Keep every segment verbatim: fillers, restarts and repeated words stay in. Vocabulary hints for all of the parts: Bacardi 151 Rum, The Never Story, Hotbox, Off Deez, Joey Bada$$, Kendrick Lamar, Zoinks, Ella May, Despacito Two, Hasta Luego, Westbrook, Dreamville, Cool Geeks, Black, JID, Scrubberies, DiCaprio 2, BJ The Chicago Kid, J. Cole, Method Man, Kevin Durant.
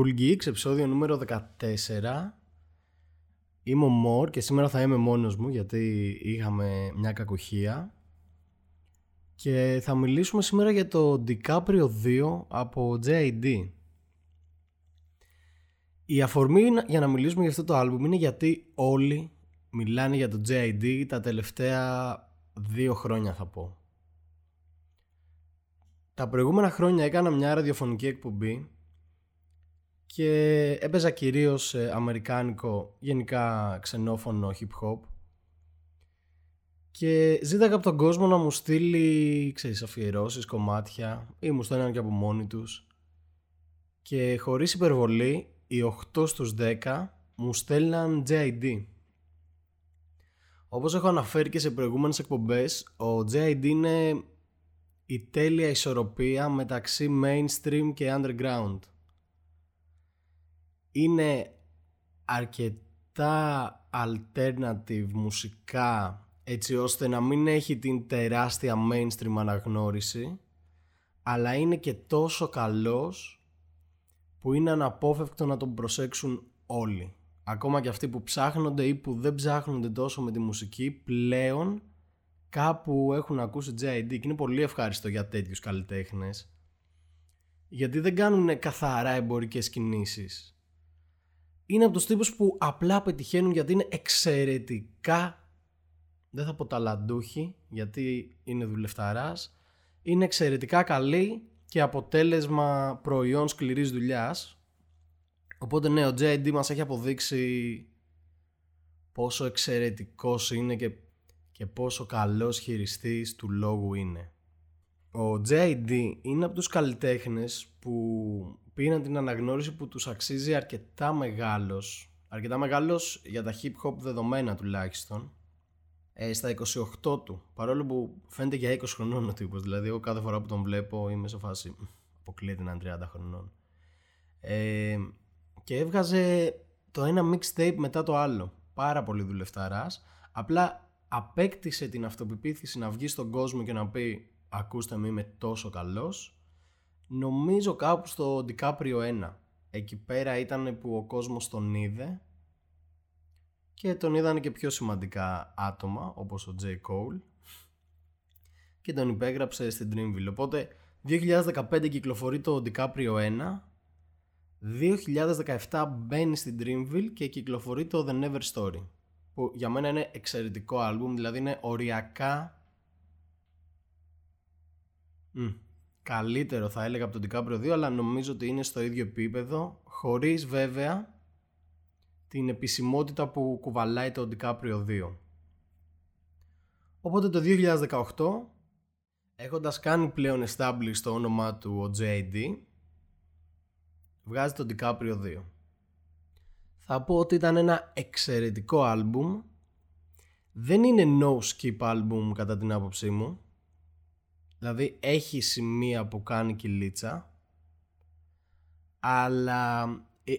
Cool Geeks, επεισόδιο νούμερο δεκατέσσερα. Είμαι ο Μορ και σήμερα θα είμαι μόνος μου γιατί είχαμε μια κακουχία. Και θα μιλήσουμε σήμερα για το DiCaprio δύο από τζέι άι ντι. Η αφορμή για να μιλήσουμε για αυτό το άλμπουμ είναι γιατί όλοι μιλάνε για το τζέι άι ντι τα τελευταία δύο χρόνια, θα πω. Τα προηγούμενα χρόνια έκανα μια ραδιοφωνική εκπομπή και έπαιζα κυρίως αμερικάνικο, γενικά ξενόφωνο hip hop και ζήταγα από τον κόσμο να μου στείλει, ξέρεις, αφιερώσεις, κομμάτια ή μου στέλναν και από μόνοι τους και χωρίς υπερβολή οι οκτώ στους δέκα μου στέλναν τζέι άι ντι. Όπως έχω αναφέρει και σε προηγούμενες εκπομπές, ο τζέι άι ντι είναι η τέλεια ισορροπία μεταξύ mainstream και underground. Είναι αρκετά alternative μουσικά έτσι ώστε να μην έχει την τεράστια mainstream αναγνώριση, αλλά είναι και τόσο καλός που είναι αναπόφευκτο να τον προσέξουν όλοι. Ακόμα και αυτοί που ψάχνονται ή που δεν ψάχνονται τόσο με τη μουσική, πλέον κάπου έχουν ακούσει τζέι άι ντι και είναι πολύ ευχάριστο για τέτοιους καλλιτέχνες, γιατί δεν κάνουν καθαρά εμπορικές κινήσεις. Είναι από τους τύπους που απλά πετυχαίνουν γιατί είναι εξαιρετικά, δεν θα πω ταλαντούχοι γιατί είναι δουλευταράς, είναι εξαιρετικά καλοί και αποτέλεσμα προϊόν σκληρής δουλειάς. Οπότε ναι, ο τζέι άι ντι μας έχει αποδείξει πόσο εξαιρετικός είναι και, και πόσο καλός χειριστής του λόγου είναι. Ο τζέι άι ντι είναι από τους καλλιτέχνες που πήραν την αναγνώριση που τους αξίζει αρκετά μεγάλος, αρκετά μεγάλος για τα hip hop δεδομένα τουλάχιστον, ε, στα είκοσι οκτώ του, παρόλο που φαίνεται για είκοσι χρονών ο τύπος. Δηλαδή εγώ κάθε φορά που τον βλέπω είμαι σε φάση αποκλείεται να είναι τριάντα χρονών. ε, Και έβγαζε το ένα mixtape μετά το άλλο, πάρα πολύ δουλευταράς. Απλά απέκτησε την αυτοπεποίθηση να βγει στον κόσμο και να πει «Ακούστε με, είμαι τόσο καλός». Νομίζω κάπου στο DiCaprio ένα. Εκεί πέρα ήταν που ο κόσμος τον είδε και τον είδαν και πιο σημαντικά άτομα όπως ο J. Cole και τον υπέγραψε στην Dreamville. Οπότε δύο χιλιάδες δεκαπέντε κυκλοφορεί το DiCaprio ένα, δύο χιλιάδες δεκαεπτά μπαίνει στην Dreamville και κυκλοφορεί το The Never Story, που για μένα είναι εξαιρετικό άλμπουμ, δηλαδή είναι οριακά Mm. καλύτερο θα έλεγα από τον DiCaprio δύο, αλλά νομίζω ότι είναι στο ίδιο επίπεδο, χωρίς βέβαια την επισημότητα που κουβαλάει το DiCaprio δύο. Οπότε το δύο χιλιάδες δεκαοκτώ, έχοντας κάνει πλέον establish το όνομα του ο τζέι άι ντι, βγάζει το DiCaprio δύο. Θα πω ότι ήταν ένα εξαιρετικό άλμπουμ. Δεν είναι no-skip άλμπουμ κατά την άποψή μου. Δηλαδή έχει σημεία που κάνει κυλίτσα, αλλά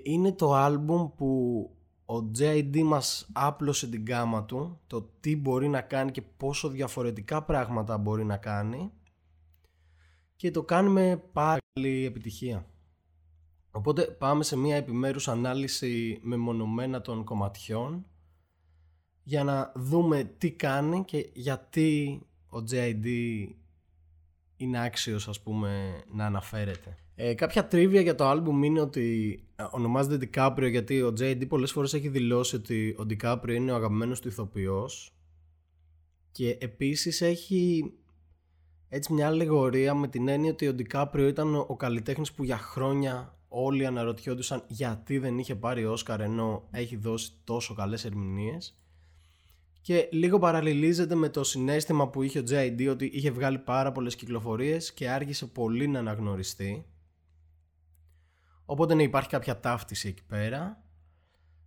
είναι το άλμπουμ που ο τζέι άι ντι μας άπλωσε την γκάμα του, το τι μπορεί να κάνει και πόσο διαφορετικά πράγματα μπορεί να κάνει, και το κάνουμε πάλι επιτυχία. Οπότε πάμε σε μια επιμέρους ανάλυση μεμονωμένα των κομματιών για να δούμε τι κάνει και γιατί ο τζέι άι ντι είναι άξιος, ας πούμε, να αναφέρεται. Ε, κάποια τρίβια για το άλμπουμ είναι ότι ονομάζεται DiCaprio γιατί ο τζέι ντι πολλές φορές έχει δηλώσει ότι ο DiCaprio είναι ο αγαπημένος του ηθοποιός, και επίσης έχει έτσι μια αλληγορία με την έννοια ότι ο DiCaprio ήταν ο καλλιτέχνης που για χρόνια όλοι αναρωτιόντουσαν γιατί δεν είχε πάρει Όσκαρ ενώ έχει δώσει τόσο καλές ερμηνείες. Και λίγο παραλληλίζεται με το συναίσθημα που είχε ο τζέι άι ντι ότι είχε βγάλει πάρα πολλές κυκλοφορίες και άργησε πολύ να αναγνωριστεί. Οπότε ναι, υπάρχει κάποια ταύτιση εκεί πέρα.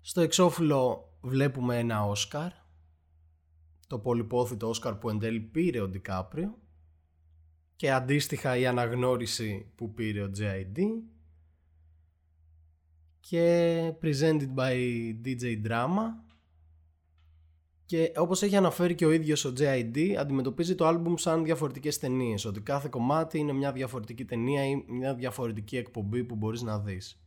Στο εξώφυλλο βλέπουμε ένα Όσκαρ, το πολυπόθητο Όσκαρ που εν τέλει πήρε ο DiCaprio, και αντίστοιχα η αναγνώριση που πήρε ο τζέι άι ντι, και presented by ντι τζέι Drama. Και όπως έχει αναφέρει και ο ίδιος ο τζέι άι ντι, αντιμετωπίζει το άλμπουμ σαν διαφορετικές ταινίες, ότι κάθε κομμάτι είναι μια διαφορετική ταινία ή μια διαφορετική εκπομπή που μπορείς να δεις.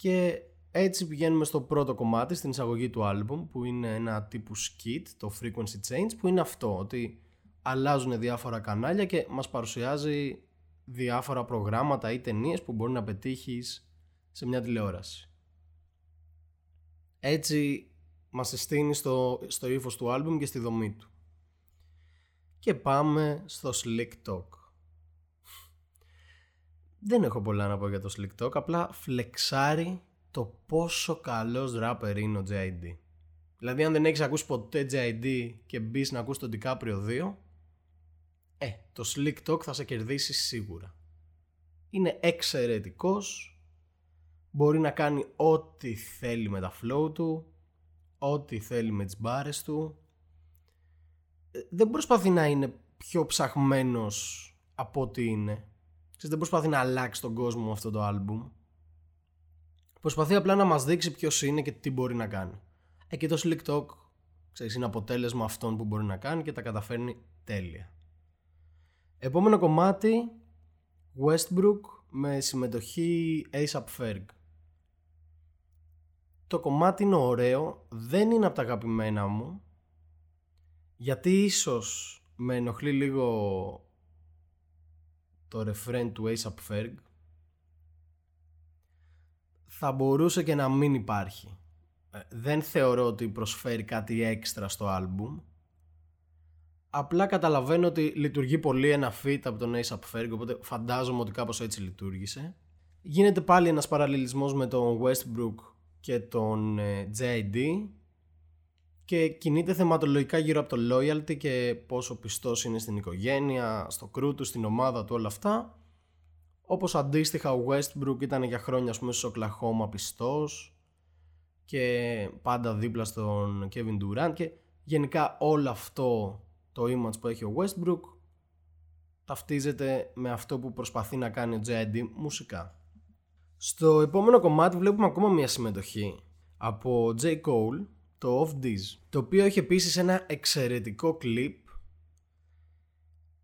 Και έτσι πηγαίνουμε στο πρώτο κομμάτι, στην εισαγωγή του άλμπουμ, που είναι ένα τύπου skit, το Frequency Change, που είναι αυτό, ότι αλλάζουν διάφορα κανάλια και μας παρουσιάζει διάφορα προγράμματα ή ταινίες που μπορεί να πετύχεις σε μια τηλεόραση. Έτσι μας συστήνει στο, στο ύφος του άλμπουμ και στη δομή του. Και πάμε στο Slick Talk. Δεν έχω πολλά να πω για το Slick Talk, απλά φλεξάρει το πόσο καλός rapper είναι ο τζέι άι ντι. Δηλαδή αν δεν έχεις ακούσει ποτέ τζέι άι ντι και μπεις να ακούσεις τον DiCaprio δύο, ε, το Slick Talk θα σε κερδίσει σίγουρα. Είναι εξαιρετικός, μπορεί να κάνει ό,τι θέλει με τα flow του, ό,τι θέλει με τις μπάρες του. Δεν προσπαθεί να είναι πιο ψαχμένος από ό,τι είναι. Δεν προσπαθεί να αλλάξει τον κόσμο αυτό το άλμπουμ. Προσπαθεί απλά να μας δείξει ποιος είναι και τι μπορεί να κάνει. Ε, και το Slick Talk, ξέρεις, είναι αποτέλεσμα αυτών που μπορεί να κάνει και τα καταφέρνει τέλεια. Επόμενο κομμάτι, Westbrook με συμμετοχή έι σαπ Ferg. Το κομμάτι είναι ωραίο, δεν είναι από τα αγαπημένα μου, γιατί ίσως με ενοχλεί λίγο το ρεφρέν του έι σαπ Ferg. Θα μπορούσε και να μην υπάρχει. Δεν θεωρώ ότι προσφέρει κάτι έξτρα στο άλμπουμ. Απλά καταλαβαίνω ότι λειτουργεί πολύ ένα feat από τον έι σαπ Ferg, οπότε φαντάζομαι ότι κάπως έτσι λειτουργήσε. Γίνεται πάλι ένας παραλληλισμός με τον Westbrook και τον τζέι άι ντι και κινείται θεματολογικά γύρω από το loyalty και πόσο πιστός είναι στην οικογένεια, στο κρού του, στην ομάδα του, όλα αυτά. Όπως αντίστοιχα ο Westbrook ήταν για χρόνια, ας πούμε, στο Οκλαχώμα πιστός και πάντα δίπλα στον Kevin Durant, και γενικά όλο αυτό το image που έχει ο Westbrook ταυτίζεται με αυτό που προσπαθεί να κάνει ο τζέι άι ντι μουσικά. Στο επόμενο κομμάτι βλέπουμε ακόμα μια συμμετοχή από J. Cole, το Off Deez, το οποίο έχει επίσης ένα εξαιρετικό κλιπ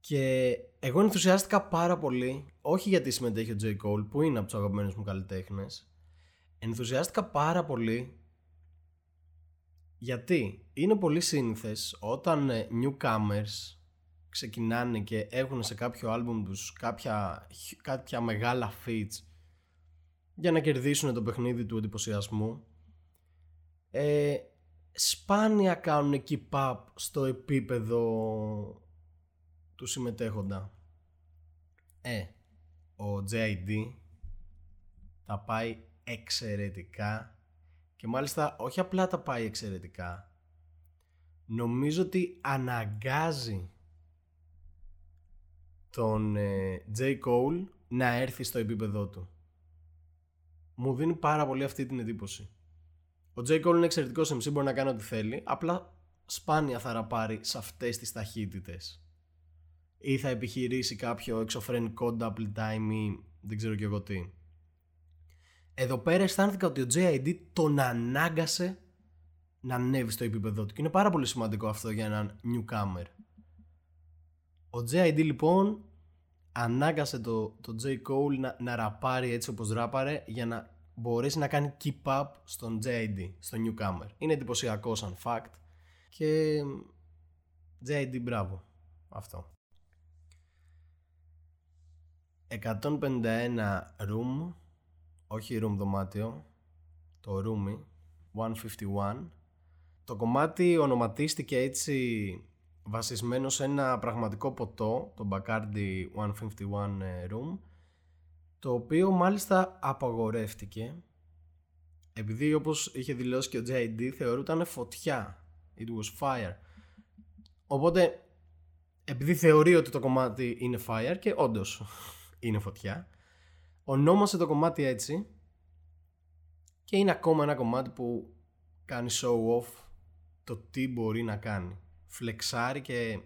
και εγώ ενθουσιάστηκα πάρα πολύ, όχι γιατί συμμετέχει ο J. Cole που είναι από τους αγαπημένους μου καλλιτέχνες. Ενθουσιάστηκα πάρα πολύ γιατί είναι πολύ σύνηθες όταν newcomers ξεκινάνε και έχουν σε κάποιο άλμπουμ τους κάποια, κάποια μεγάλα feats για να κερδίσουν το παιχνίδι του εντυπωσιασμού, ε, σπάνια κάνουν keep up στο επίπεδο του συμμετέχοντα. Ε, ο τζέι άι ντι τα πάει εξαιρετικά και μάλιστα όχι απλά τα πάει εξαιρετικά, νομίζω ότι αναγκάζει τον ε, J. Cole να έρθει στο επίπεδό του. Μου δίνει πάρα πολύ αυτή την εντύπωση. Ο J. Cole είναι εξαιρετικός εμ σι, μπορεί να κάνει ό,τι θέλει, απλά σπάνια θα ραπάρει σε αυτές τις ταχύτητες ή θα επιχειρήσει κάποιο εξωφρενικό double time ή δεν ξέρω και εγώ τι. Εδώ πέρα αισθάνθηκα ότι ο τζέι άι ντι τον ανάγκασε να ανέβει στο επίπεδό του και είναι πάρα πολύ σημαντικό αυτό για έναν newcomer. Ο τζέι άι ντι λοιπόν ανάγκασε το, το J. Cole να, να ραπάρει έτσι όπως ράπαρε για να μπορέσει να κάνει keep up στον τζέι άι ντι, στον newcomer. Είναι εντυπωσιακό σαν fact και τζέι άι ντι μπράβο, αυτό. εκατόν πενήντα ένα room, όχι room δωμάτιο, το roomie, εκατόν πενήντα ένα. Το κομμάτι ονοματίστηκε έτσι βασισμένο σε ένα πραγματικό ποτό, το Bacardi εκατόν πενήντα ένα Rum, το οποίο μάλιστα απαγορεύτηκε επειδή, όπως είχε δηλώσει και ο τζέι άι ντι, θεωρούταν φωτιά, it was fire. Οπότε επειδή θεωρεί ότι το κομμάτι είναι fire και όντως είναι φωτιά, ονόμασε το κομμάτι έτσι και είναι ακόμα ένα κομμάτι που κάνει show off το τι μπορεί να κάνει. Φλεξάρει και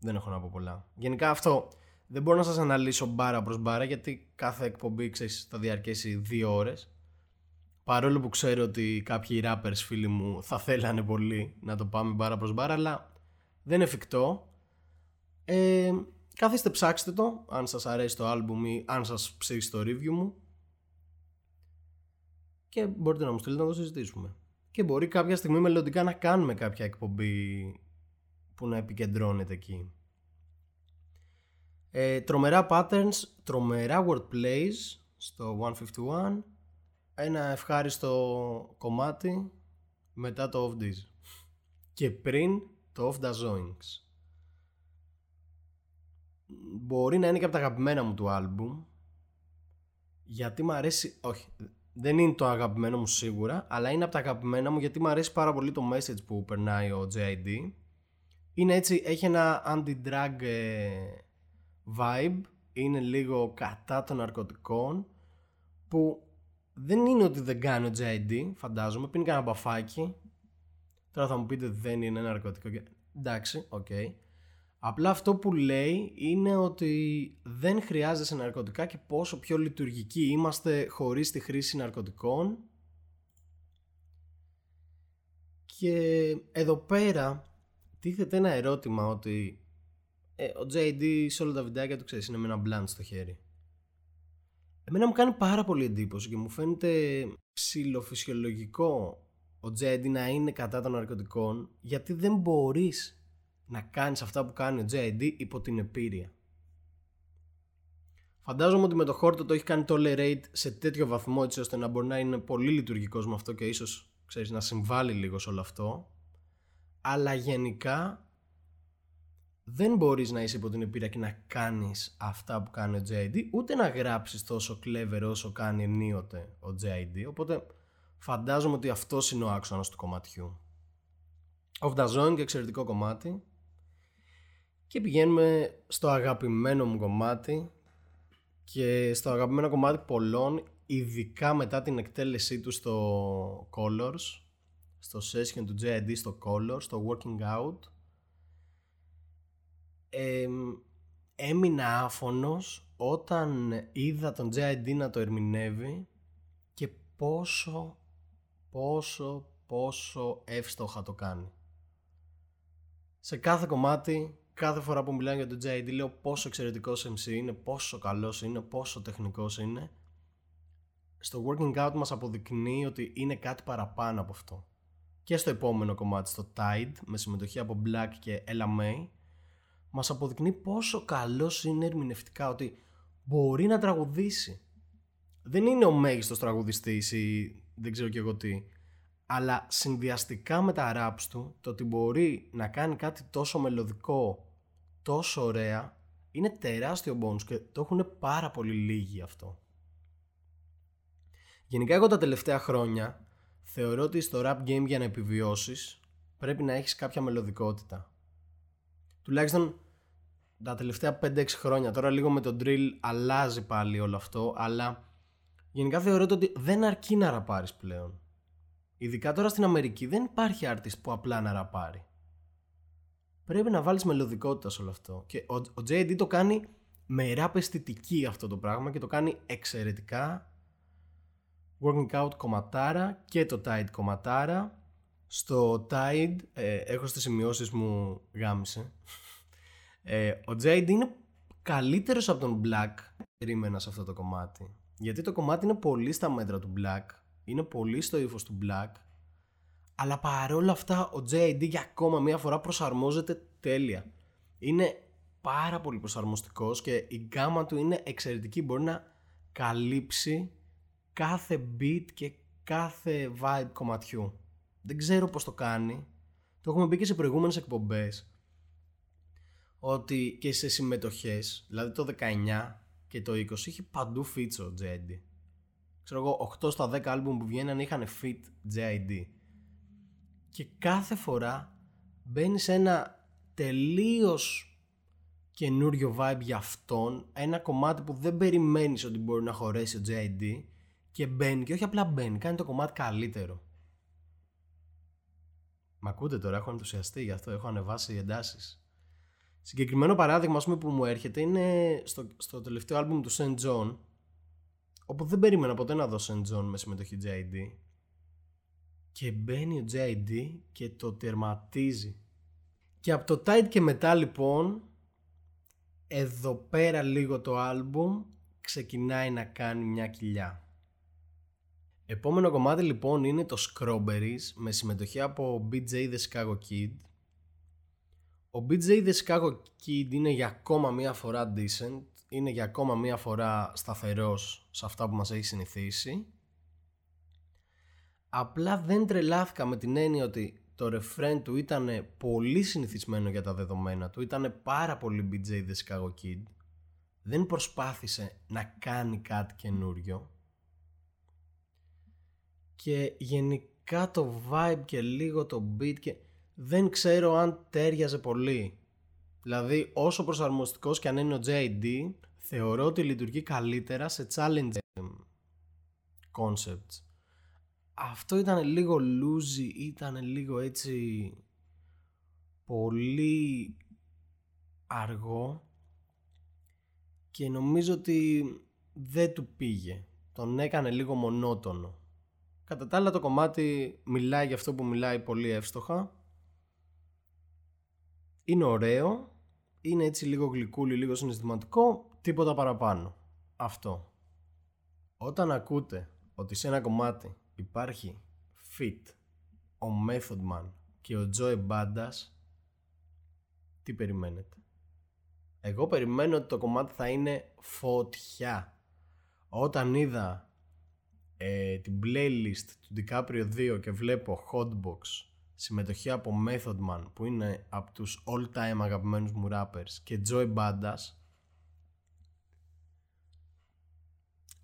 δεν έχω να πω πολλά. Γενικά αυτό δεν μπορώ να σας αναλύσω μπάρα προς μπάρα γιατί κάθε εκπομπή, ξέρεις, θα διαρκέσει δύο ώρες. Παρόλο που ξέρω ότι κάποιοι rappers φίλοι μου θα θέλανε πολύ να το πάμε μπάρα προς μπάρα, αλλά δεν είναι εφικτό. Ε... Καθίστε, ψάξτε το αν σας αρέσει το άλμπουμ ή αν σας ψήσει το review μου. και μπορείτε να μου στείλετε να το συζητήσουμε. Και μπορεί κάποια στιγμή μελλοντικά να κάνουμε κάποια εκπομπή που να επικεντρώνεται εκεί. Ε, τρομερά patterns, τρομερά wordplays στο εκατόν πενήντα ένα. Ένα ευχάριστο κομμάτι μετά το Off Deez. Και πριν το Off Da Zoinks. Μπορεί να είναι και από τα αγαπημένα μου του άλμπουμ. Γιατί μου αρέσει... Όχι, δεν είναι το αγαπημένο μου σίγουρα, αλλά είναι από τα αγαπημένα μου γιατί μου αρέσει πάρα πολύ το message που περνάει ο τζέι άι ντι. Είναι έτσι, έχει ένα anti-drug vibe. Είναι λίγο κατά των ναρκωτικών, που δεν είναι ότι δεν κάνει ο τζέι άι ντι, φαντάζομαι. Πίνει κανένα μπαφάκι. Τώρα θα μου πείτε δεν είναι ναρκωτικό. Εντάξει, οκ. Okay. Απλά αυτό που λέει είναι ότι δεν χρειάζεσαι ναρκωτικά και πόσο πιο λειτουργικοί είμαστε χωρίς τη χρήση ναρκωτικών. Και εδώ πέρα τίθεται ένα ερώτημα ότι ε, ο τζέι ντι σε όλα τα βιντεάκια του, ξέρεις, είναι με ένα μπλαντ στο χέρι. Εμένα μου κάνει πάρα πολύ εντύπωση και μου φαίνεται ψιλοφυσιολογικό ο τζέι ντι να είναι κατά των ναρκωτικών, γιατί δεν μπορείς να κάνεις αυτά που κάνει ο τζέι ντι υπό την επίρρεια. Φαντάζομαι ότι με το χόρτο το έχει κάνει tolerate σε τέτοιο βαθμό έτσι ώστε να μπορεί να είναι πολύ λειτουργικός με αυτό και ίσως, ξέρεις, να συμβάλλει λίγο σε όλο αυτό. Αλλά γενικά δεν μπορείς να είσαι υπό την επίρρεια και να κάνεις αυτά που κάνει ο τζέι ντι, ούτε να γράψεις τόσο clever όσο κάνει ενίοτε ο τζέι ντι. Οπότε φαντάζομαι ότι αυτός είναι ο άξονας του κομματιού. Off Da Zoinks, εξαιρετικό κομμάτι. Και πηγαίνουμε στο αγαπημένο μου κομμάτι και στο αγαπημένο κομμάτι πολλών, ειδικά μετά την εκτέλεσή του στο Colors, στο session του τζέι ντι στο Colors, στο Working Out. Ε, έμεινα άφωνος όταν είδα τον τζέι ντι να το ερμηνεύει και πόσο, πόσο, πόσο εύστοχα το κάνει. Σε κάθε κομμάτι, κάθε φορά που μιλάω για τον τζέι ντι λέω πόσο εξαιρετικός εμ σι είναι, πόσο καλός είναι, πόσο τεχνικός είναι. Στο Working Out μας αποδεικνύει ότι είναι κάτι παραπάνω από αυτό. Και στο επόμενο κομμάτι, στο Tide, με συμμετοχή από Black και Ella May, μας αποδεικνύει πόσο καλός είναι ερμηνευτικά, ότι μπορεί να τραγουδήσει. Δεν είναι ο μέγιστος τραγουδιστής ή δεν ξέρω και εγώ τι, αλλά συνδυαστικά με τα raps του, το ότι μπορεί να κάνει κάτι τόσο μελωδικό, τόσο ωραία, είναι τεράστιο bonus και το έχουν πάρα πολύ λίγοι αυτό. Γενικά εγώ τα τελευταία χρόνια θεωρώ ότι στο rap game για να επιβιώσεις πρέπει να έχεις κάποια μελωδικότητα. Τουλάχιστον τα τελευταία πέντε έξι χρόνια, τώρα λίγο με το drill αλλάζει πάλι όλο αυτό, αλλά γενικά θεωρώ ότι δεν αρκεί να ραπάρεις πλέον. Ειδικά τώρα στην Αμερική δεν υπάρχει artist που απλά να ραπάρει. Πρέπει να βάλεις μελωδικότητα σε όλο αυτό. Και ο, ο τζέι ντι το κάνει με rap αισθητική αυτό το πράγμα και το κάνει εξαιρετικά. Working Out κομματάρα και το Tide κομματάρα. Στο Tide ε, έχω στις σημειώσεις μου γάμισε. Ε, ο τζέι ντι είναι καλύτερος από τον Black, περίμενα σε αυτό το κομμάτι. Γιατί το κομμάτι είναι πολύ στα μέτρα του Black. Είναι πολύ στο ύφος του Black, αλλά παρόλα αυτά ο τζέι ντι για ακόμα μία φορά προσαρμόζεται τέλεια. Είναι πάρα πολύ προσαρμοστικός και η γκάμα του είναι εξαιρετική. Μπορεί να καλύψει κάθε beat και κάθε vibe κομματιού. Δεν ξέρω πώς το κάνει. Το έχουμε μπει και σε προηγούμενες εκπομπές, ότι και σε συμμετοχές, δηλαδή το δεκαεννιά και το είκοσι, είχε παντού feature ο τζέι ντι. Ξέρω εγώ, οκτώ στα δέκα άλμπουμ που βγαίνανε είχαν fit τζέι άι ντι. Και κάθε φορά μπαίνει σε ένα τελείως καινούριο vibe για αυτόν, ένα κομμάτι που δεν περιμένεις ότι μπορεί να χωρέσει ο τζέι άι ντι, και μπαίνει, και όχι απλά μπαίνει, κάνει το κομμάτι καλύτερο. Μ' ακούτε τώρα, έχω ενθουσιαστεί γι' αυτό, έχω ανεβάσει εντάσεις. Συγκεκριμένο παράδειγμα, ας πούμε, που μου έρχεται είναι στο, στο τελευταίο άλμπουμ του Σεντ Τζον, όπου δεν περίμενα ποτέ να δω Saint John με συμμετοχή τζέι ντι, και μπαίνει ο τζέι ντι και το τερματίζει. Και από το Tide και μετά, λοιπόν, εδώ πέρα λίγο το άλμπουμ ξεκινάει να κάνει μια κοιλιά. Επόμενο κομμάτι λοιπόν είναι το Scrubberies με συμμετοχή από μπι τζέι The Chicago Kid. Ο μπι τζέι The Chicago Kid είναι για ακόμα μία φορά decent, είναι για ακόμα μία φορά σταθερός σε αυτά που μας έχει συνηθίσει. Απλά δεν τρελάθηκα με την έννοια ότι το ρεφρέν του ήταν πολύ συνηθισμένο για τα δεδομένα του, ήταν πάρα πολύ μπι τζέι The Chicago Kid. Δεν προσπάθησε να κάνει κάτι καινούριο. Και γενικά το vibe και λίγο το beat και... δεν ξέρω αν τέριαζε πολύ. Δηλαδή όσο προσαρμοστικός και αν είναι ο τζέι ντι, θεωρώ ότι λειτουργεί καλύτερα σε challenge concepts. Αυτό ήταν λίγο loosey, ήταν λίγο έτσι πολύ αργό και νομίζω ότι δεν του πήγε. Τον έκανε λίγο μονότονο. Κατά τα άλλα το κομμάτι μιλάει για αυτό που μιλάει πολύ εύστοχα. Είναι ωραίο, είναι έτσι λίγο γλυκούλι, λίγο συναισθηματικό, τίποτα παραπάνω. Αυτό. Όταν ακούτε ότι σε ένα κομμάτι υπάρχει Fit, ο Method Man και ο Joey Bada$$, τι περιμένετε? Εγώ περιμένω ότι το κομμάτι θα είναι φωτιά. Όταν είδα ε, την playlist του DiCaprio δύο και βλέπω Hotbox, συμμετοχή από Method Man που είναι από τους all time αγαπημένους μου rappers και Joey Bada$$,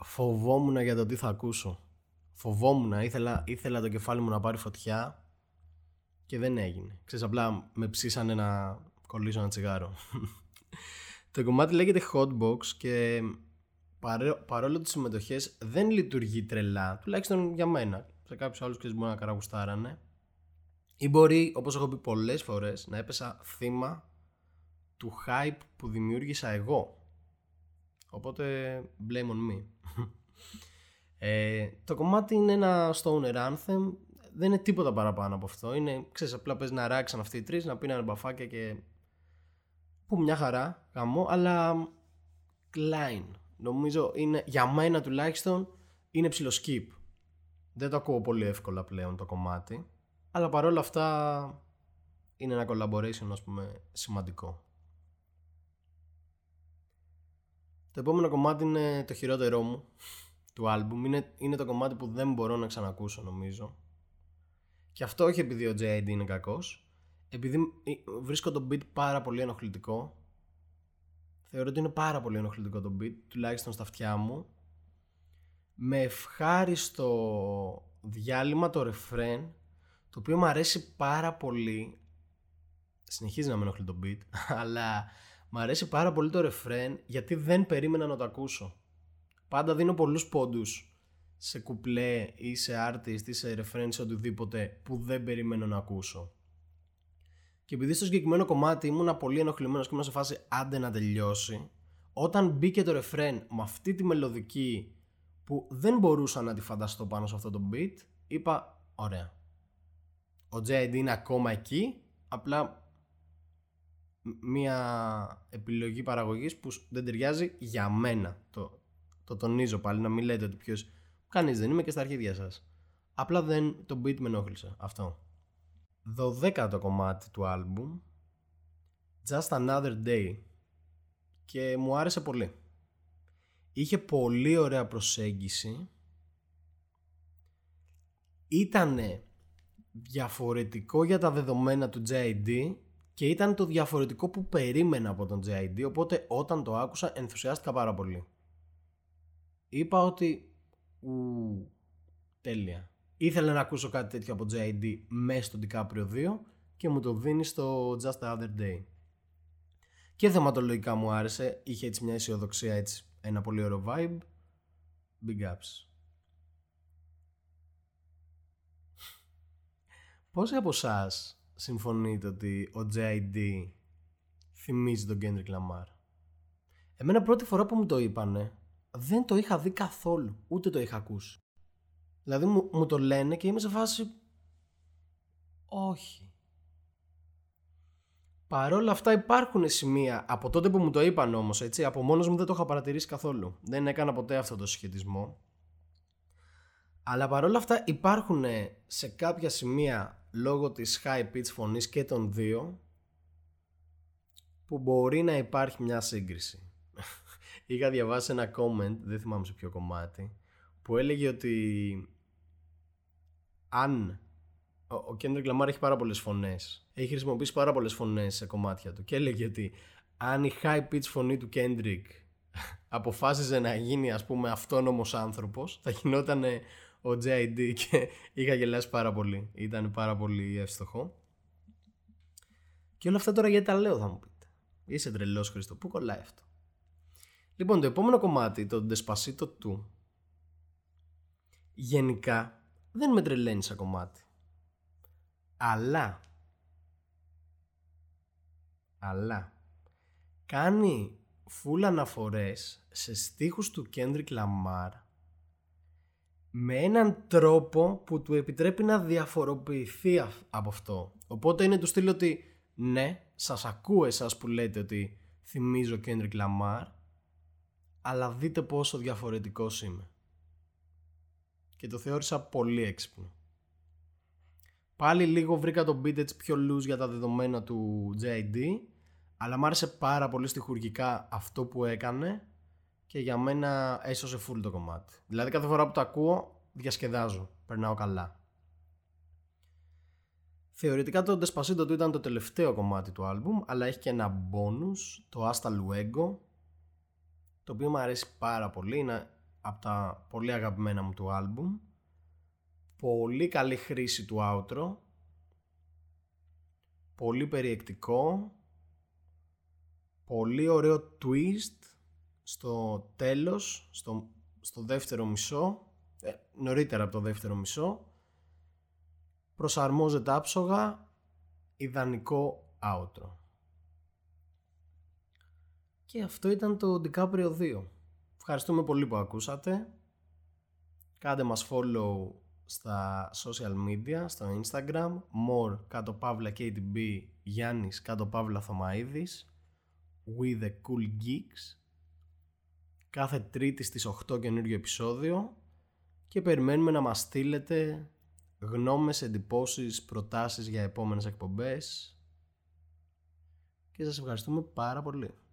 φοβόμουν για το τι θα ακούσω. Φοβόμουν, ήθελα, ήθελα το κεφάλι μου να πάρει φωτιά και δεν έγινε. Ξέρεις, απλά με ψήσανε να κολλήσω ένα τσιγάρο. Το κομμάτι λέγεται Hotbox και παρό, παρόλο τις συμμετοχές δεν λειτουργεί τρελά, τουλάχιστον για μένα. Σε κάποιους άλλους ξέρεις μπορεί να καραγουστάρανε. Ή μπορεί, όπως έχω πει πολλές φορές, να έπεσα θύμα του hype που δημιούργησα εγώ. Οπότε, blame on me. ε, το κομμάτι είναι ένα stoner anthem. Δεν είναι τίποτα παραπάνω από αυτό. Είναι, ξέρεις, απλά πες να ράξαν αυτοί οι τρεις, να πίνανε μπαφάκια και... που μια χαρά, γαμό, αλλά... Klein. Νομίζω είναι, για μένα τουλάχιστον, είναι ψηλό skip. Δεν το ακούω πολύ εύκολα πλέον το κομμάτι. Αλλά παρόλα αυτά είναι ένα collaboration, ας πούμε, σημαντικό. Το επόμενο κομμάτι είναι το χειρότερό μου του άλμπουμ. Είναι, είναι το κομμάτι που δεν μπορώ να ξανακούσω, νομίζω. Και αυτό όχι επειδή ο τζέι ντι είναι κακός. Επειδή βρίσκω το beat πάρα πολύ ενοχλητικό. Θεωρώ ότι είναι πάρα πολύ ενοχλητικό το beat, τουλάχιστον στα αυτιά μου. Με ευχάριστο διάλειμμα το ρεφρέν, το οποίο μου αρέσει πάρα πολύ. Συνεχίζει να με ενοχλεί το beat, αλλά μου αρέσει πάρα πολύ το ρεφρέν, γιατί δεν περίμενα να το ακούσω. Πάντα δίνω πολλούς πόντους σε κουπλέ ή σε artist ή σε ρεφρέν, σε οτιδήποτε που δεν περιμένω να ακούσω. Και επειδή στο συγκεκριμένο κομμάτι ήμουν πολύ ενοχλημένος και ήμουν σε φάση άντε να τελειώσει, όταν μπήκε το ρεφρέν με αυτή τη μελωδική που δεν μπορούσα να τη φανταστώ πάνω σε αυτό το beat, είπα ωραία. Ο τζέι ντι είναι ακόμα εκεί, απλά μία επιλογή παραγωγής που δεν ταιριάζει για μένα. Το, το τονίζω πάλι, να μην λέτε ότι ποιος... Κανείς δεν είμαι και στα αρχίδια σας. Απλά δεν το beat με ενόχλησε, αυτό. Δωδέκατο κομμάτι του άλμπουμ, Just Another Day, και μου άρεσε πολύ. Είχε πολύ ωραία προσέγγιση. Ήτανε διαφορετικό για τα δεδομένα του τζέι ντι και ήταν το διαφορετικό που περίμενα από τον τζέι ντι, οπότε όταν το άκουσα ενθουσιάστηκα πάρα πολύ. Είπα ότι ου, τέλεια. Ήθελα να ακούσω κάτι τέτοιο από τζέι ντι μέσα στο DiCaprio δύο και μου το δίνει στο Just the Other Day. Και θεματολογικά μου άρεσε, είχε έτσι μια αισιοδοξία, έτσι ένα πολύ ωραίο vibe. Big ups. Πόσοι από εσάς συμφωνείτε ότι ο τζέι ντι θυμίζει τον Kendrick Lamar? Εμένα πρώτη φορά που μου το είπανε δεν το είχα δει καθόλου, ούτε το είχα ακούσει. Δηλαδή μου, μου το λένε και είμαι σε φάση όχι. Παρόλα αυτά υπάρχουν σημεία από τότε που μου το είπαν όμως, έτσι, από μόνος μου δεν το είχα παρατηρήσει καθόλου. Δεν έκανα ποτέ αυτό το συσχετισμό. Αλλά παρόλα αυτά υπάρχουν σε κάποια σημεία λόγω της high pitch φωνής και των δύο που μπορεί να υπάρχει μια σύγκριση. Είχα διαβάσει ένα comment, δεν θυμάμαι σε ποιο κομμάτι, που έλεγε ότι αν ο Kendrick Lamar έχει πάρα πολλές φωνές, έχει χρησιμοποιήσει πάρα πολλές φωνές σε κομμάτια του, και έλεγε ότι αν η high pitch φωνή του Kendrick αποφάσιζε να γίνει, ας πούμε, αυτόνομος άνθρωπος, θα γινόταν ο τζέι άι ντι, και είχα γελάσει πάρα πολύ. Ήταν πάρα πολύ εύστοχο. Και όλα αυτά τώρα γιατί τα λέω, θα μου πείτε. Είσαι τρελός, Χριστό, πού κολλάει αυτό? Λοιπόν, το επόμενο κομμάτι, το Despacito Two, γενικά δεν με τρελαίνει σαν κομμάτι. Αλλά Αλλά κάνει φουλ αναφορές σε στίχους του Kendrick Lamar με έναν τρόπο που του επιτρέπει να διαφοροποιηθεί από αυτό. Οπότε είναι του στυλ ότι ναι, σας ακούω εσάς που λέτε ότι θυμίζω Kendrick Lamar, αλλά δείτε πόσο διαφορετικός είμαι. Και το θεώρησα πολύ έξυπνο. Πάλι λίγο βρήκα τον beat έτσι πιο loose για τα δεδομένα του τζέι άι ντι, αλλά μ' άρεσε πάρα πολύ στιχουργικά αυτό που έκανε και για μένα έσωσε full το κομμάτι. Δηλαδή κάθε φορά που το ακούω διασκεδάζω, περνάω καλά. Θεωρητικά το Despacito του ήταν το τελευταίο κομμάτι του άλμπουμ, αλλά έχει και ένα bonus, το Hasta Luego, το οποίο μου αρέσει πάρα πολύ, είναι από τα πολύ αγαπημένα μου του άλμπουμ. Πολύ καλή χρήση του outro, πολύ περιεκτικό, πολύ ωραίο twist στο τέλος, στο, στο δεύτερο μισό, ε, νωρίτερα από το δεύτερο μισό, προσαρμόζεται άψογα, ιδανικό outro. Και αυτό ήταν το DiCaprio δύο. Ευχαριστούμε πολύ που ακούσατε. Κάντε μας follow στα social media, στο Instagram, more_ktb, giannis_thomaidis, wethecoolgeeks. Κάθε Τρίτη στις οκτώ καινούριο επεισόδιο, και περιμένουμε να μας στείλετε γνώμες, εντυπώσεις, προτάσεις για επόμενες εκπομπές, και σας ευχαριστούμε πάρα πολύ.